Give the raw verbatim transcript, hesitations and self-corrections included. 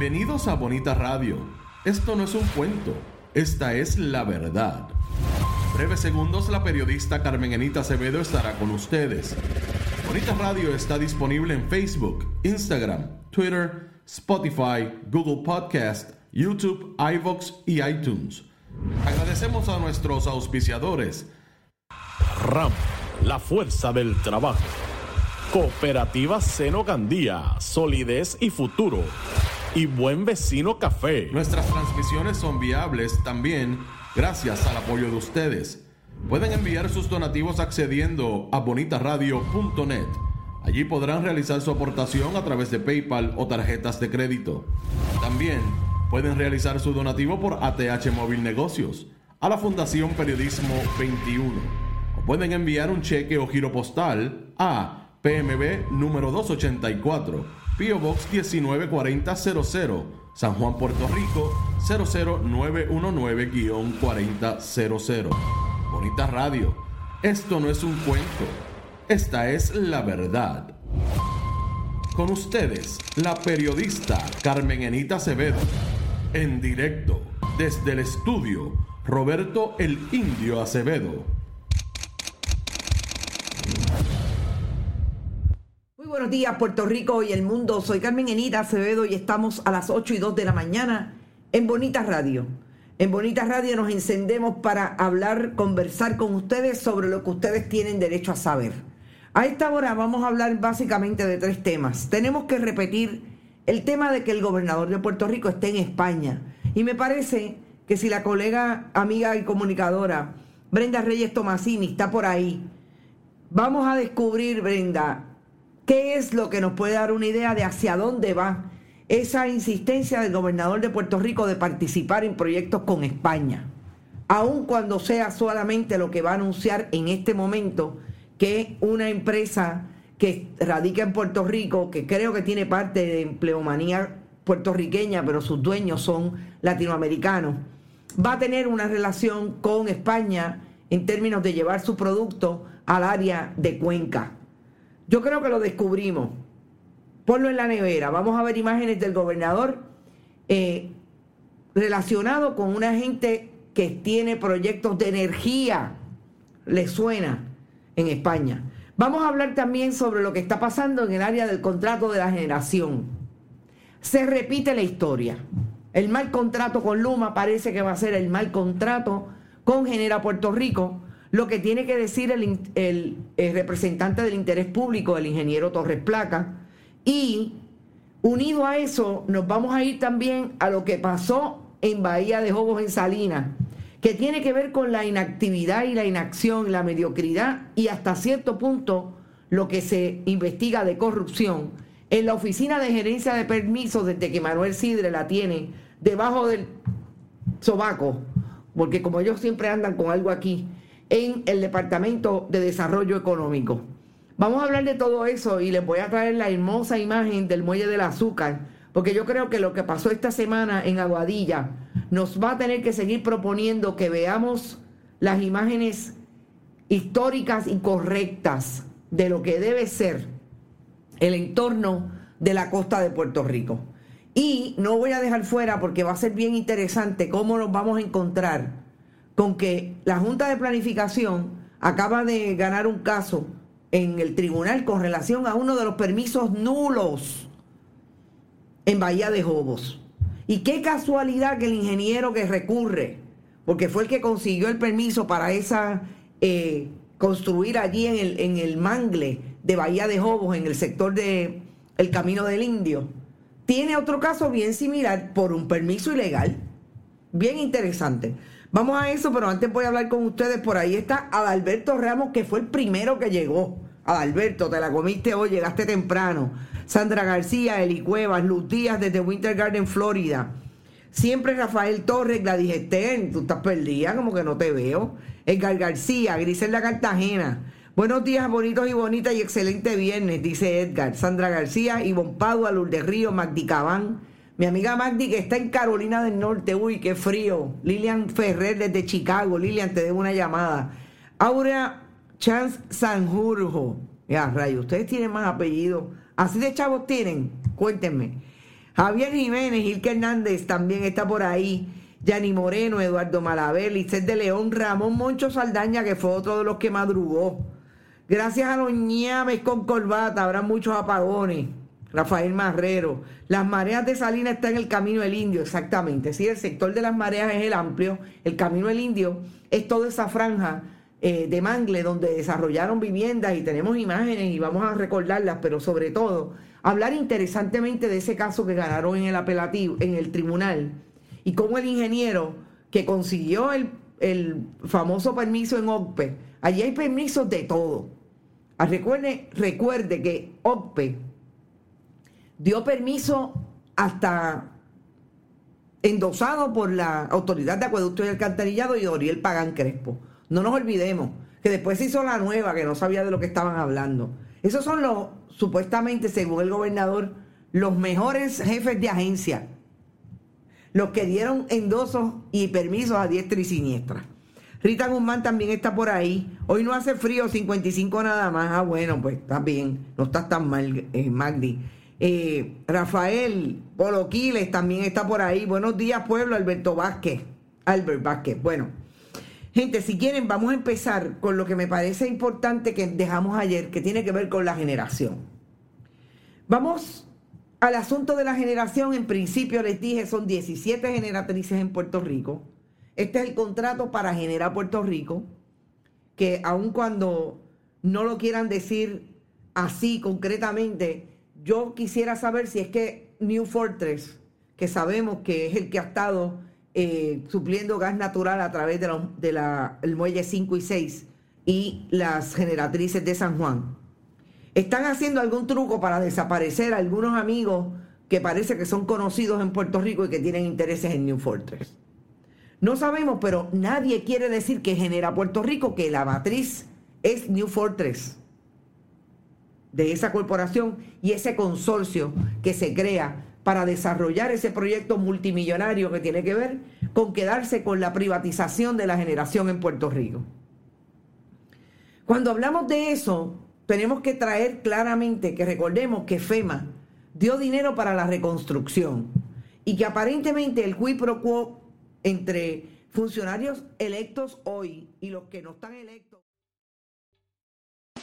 Bienvenidos a Bonita Radio. Esto no es un cuento, esta es la verdad. En breves segundos, la periodista Carmen Enita Acevedo estará con ustedes. Bonita Radio está disponible en Facebook, Instagram, Twitter, Spotify, Google Podcast, YouTube, iVoox y iTunes. Agradecemos a nuestros auspiciadores. RAM, la fuerza del trabajo. Cooperativa Senogandía, solidez y futuro. Y Buen Vecino Café. Nuestras transmisiones son viables también gracias al apoyo de ustedes. Pueden enviar sus donativos accediendo a bonita radio punto net. Allí podrán realizar su aportación a través de PayPal o tarjetas de crédito. También pueden realizar su donativo por A T H Móvil Negocios a la Fundación Periodismo veintiuno. O pueden enviar un cheque o giro postal a P M B número doscientos ochenta y cuatro. P O Box diecinueve cuarenta, San Juan, Puerto Rico cero cero nueve uno nueve guion cuarenta cero cero. Bonita Radio, esto no es un cuento, esta es la verdad. Con ustedes, la periodista Carmen Enita Acevedo, en directo desde el estudio Roberto el Indio Acevedo. Buenos días, Puerto Rico y el mundo. Soy Carmen Enita Acevedo y estamos a las ocho y dos de la mañana en Bonita Radio. En Bonita Radio nos encendemos para hablar, conversar con ustedes sobre lo que ustedes tienen derecho a saber. A esta hora vamos a hablar básicamente de tres temas. Tenemos que repetir el tema de que el gobernador de Puerto Rico esté en España. Y me parece que si la colega, amiga y comunicadora Brenda Reyes Tomasini está por ahí, vamos a descubrir, Brenda, ¿qué es lo que nos puede dar una idea de hacia dónde va esa insistencia del gobernador de Puerto Rico de participar en proyectos con España? Aun cuando sea solamente lo que va a anunciar en este momento, que una empresa que radica en Puerto Rico, que creo que tiene parte de empleomanía puertorriqueña, pero sus dueños son latinoamericanos, va a tener una relación con España en términos de llevar su producto al área de Cuenca. Yo creo que lo descubrimos. Ponlo en la nevera. Vamos a ver imágenes del gobernador eh, relacionado con una gente que tiene proyectos de energía. Le suena en España. Vamos a hablar también sobre lo que está pasando en el área del contrato de la generación. Se repite la historia. El mal contrato con Luma parece que va a ser el mal contrato con Genera Puerto Rico. Lo que tiene que decir el, el, el representante del interés público, el ingeniero Torres Placa. Y unido a eso, nos vamos a ir también a lo que pasó en Bahía de Jobos, en Salinas, que tiene que ver con la inactividad y la inacción, la mediocridad y hasta cierto punto lo que se investiga de corrupción en la oficina de gerencia de permisos desde que Manuel Sidre la tiene debajo del sobaco, porque como ellos siempre andan con algo aquí, en el Departamento de Desarrollo Económico. Vamos a hablar de todo eso y les voy a traer la hermosa imagen del Muelle del Azúcar, porque yo creo que lo que pasó esta semana en Aguadilla nos va a tener que seguir proponiendo que veamos las imágenes históricas y correctas de lo que debe ser el entorno de la costa de Puerto Rico. Y no voy a dejar fuera, porque va a ser bien interesante cómo nos vamos a encontrar con que la Junta de Planificación acaba de ganar un caso en el tribunal con relación a uno de los permisos nulos en Bahía de Jobos. Y qué casualidad que el ingeniero que recurre, porque fue el que consiguió el permiso para esa eh, construir allí en el, en el mangle de Bahía de Jobos, en el sector de el Camino del Indio, tiene otro caso bien similar por un permiso ilegal. Bien interesante. Vamos a eso, pero antes voy a hablar con ustedes. Por ahí está Adalberto Ramos, que fue el primero que llegó. Adalberto, te la comiste hoy, llegaste temprano. Sandra García, Eli Cuevas, Luz Díaz desde Winter Garden, Florida. Siempre Rafael Torres, Gladys Estén, tú estás perdida, como que no te veo. Edgar García, Griselda Cartagena. Buenos días, bonitos y bonitas, y excelente viernes, dice Edgar. Sandra García, Ivonne Padua, Lourdes Río, Magdi Cabán. Mi amiga Magdi, que está en Carolina del Norte, uy, qué frío. Lilian Ferrer desde Chicago. Lilian, te debo una llamada. Aura Chance Sanjurjo. Ya, rayo, ustedes tienen más apellidos. Así de chavos tienen, cuéntenme. Javier Jiménez, Gilke Hernández también está por ahí. Yanni Moreno, Eduardo Malaver, Lizeth de León, Ramón Moncho Saldaña, que fue otro de los que madrugó. Gracias a los ñames con corbata, habrá muchos apagones. Rafael Marrero. Las mareas de Salinas están en el Camino del Indio, exactamente. Sí, el sector de las mareas es el amplio. El Camino del Indio es toda esa franja eh, de mangle donde desarrollaron viviendas y tenemos imágenes y vamos a recordarlas, pero sobre todo hablar interesantemente de ese caso que ganaron en el apelativo, en el tribunal, y cómo el ingeniero que consiguió el, el famoso permiso en O C P E, allí hay permisos de todo. Recuerde, recuerde que O C P E dio permiso hasta endosado por la Autoridad de Acueductos y Alcantarillado y Oriol Pagán Crespo. No nos olvidemos que después se hizo la nueva, que no sabía de lo que estaban hablando. Esos son los, supuestamente, según el gobernador, los mejores jefes de agencia. Los que dieron endosos y permisos a diestra y siniestra. Rita Guzmán también está por ahí. Hoy no hace frío, cincuenta y cinco nada más. Ah, bueno, pues está bien. No estás tan mal, eh, Magdi. Eh, Rafael Poloquiles también está por ahí. Buenos días, pueblo. Alberto Vázquez. Albert Vázquez. Bueno. Gente, si quieren, vamos a empezar con lo que me parece importante que dejamos ayer, que tiene que ver con la generación. Vamos al asunto de la generación. En principio les dije, son diecisiete generatrices en Puerto Rico. Este es el contrato para Genera Puerto Rico, que aun cuando no lo quieran decir así concretamente, yo quisiera saber si es que New Fortress, que sabemos que es el que ha estado... Eh, supliendo gas natural a través de la, de la, el muelle cinco y seis y las generatrices de San Juan, están haciendo algún truco para desaparecer a algunos amigos que parece que son conocidos en Puerto Rico y que tienen intereses en New Fortress. No sabemos, pero nadie quiere decir que Genera Puerto Rico, que la matriz es New Fortress, de esa corporación y ese consorcio que se crea para desarrollar ese proyecto multimillonario que tiene que ver con quedarse con la privatización de la generación en Puerto Rico. Cuando hablamos de eso, tenemos que traer claramente que recordemos que FEMA dio dinero para la reconstrucción y que aparentemente el quid pro quo entre funcionarios electos hoy y los que no están electos.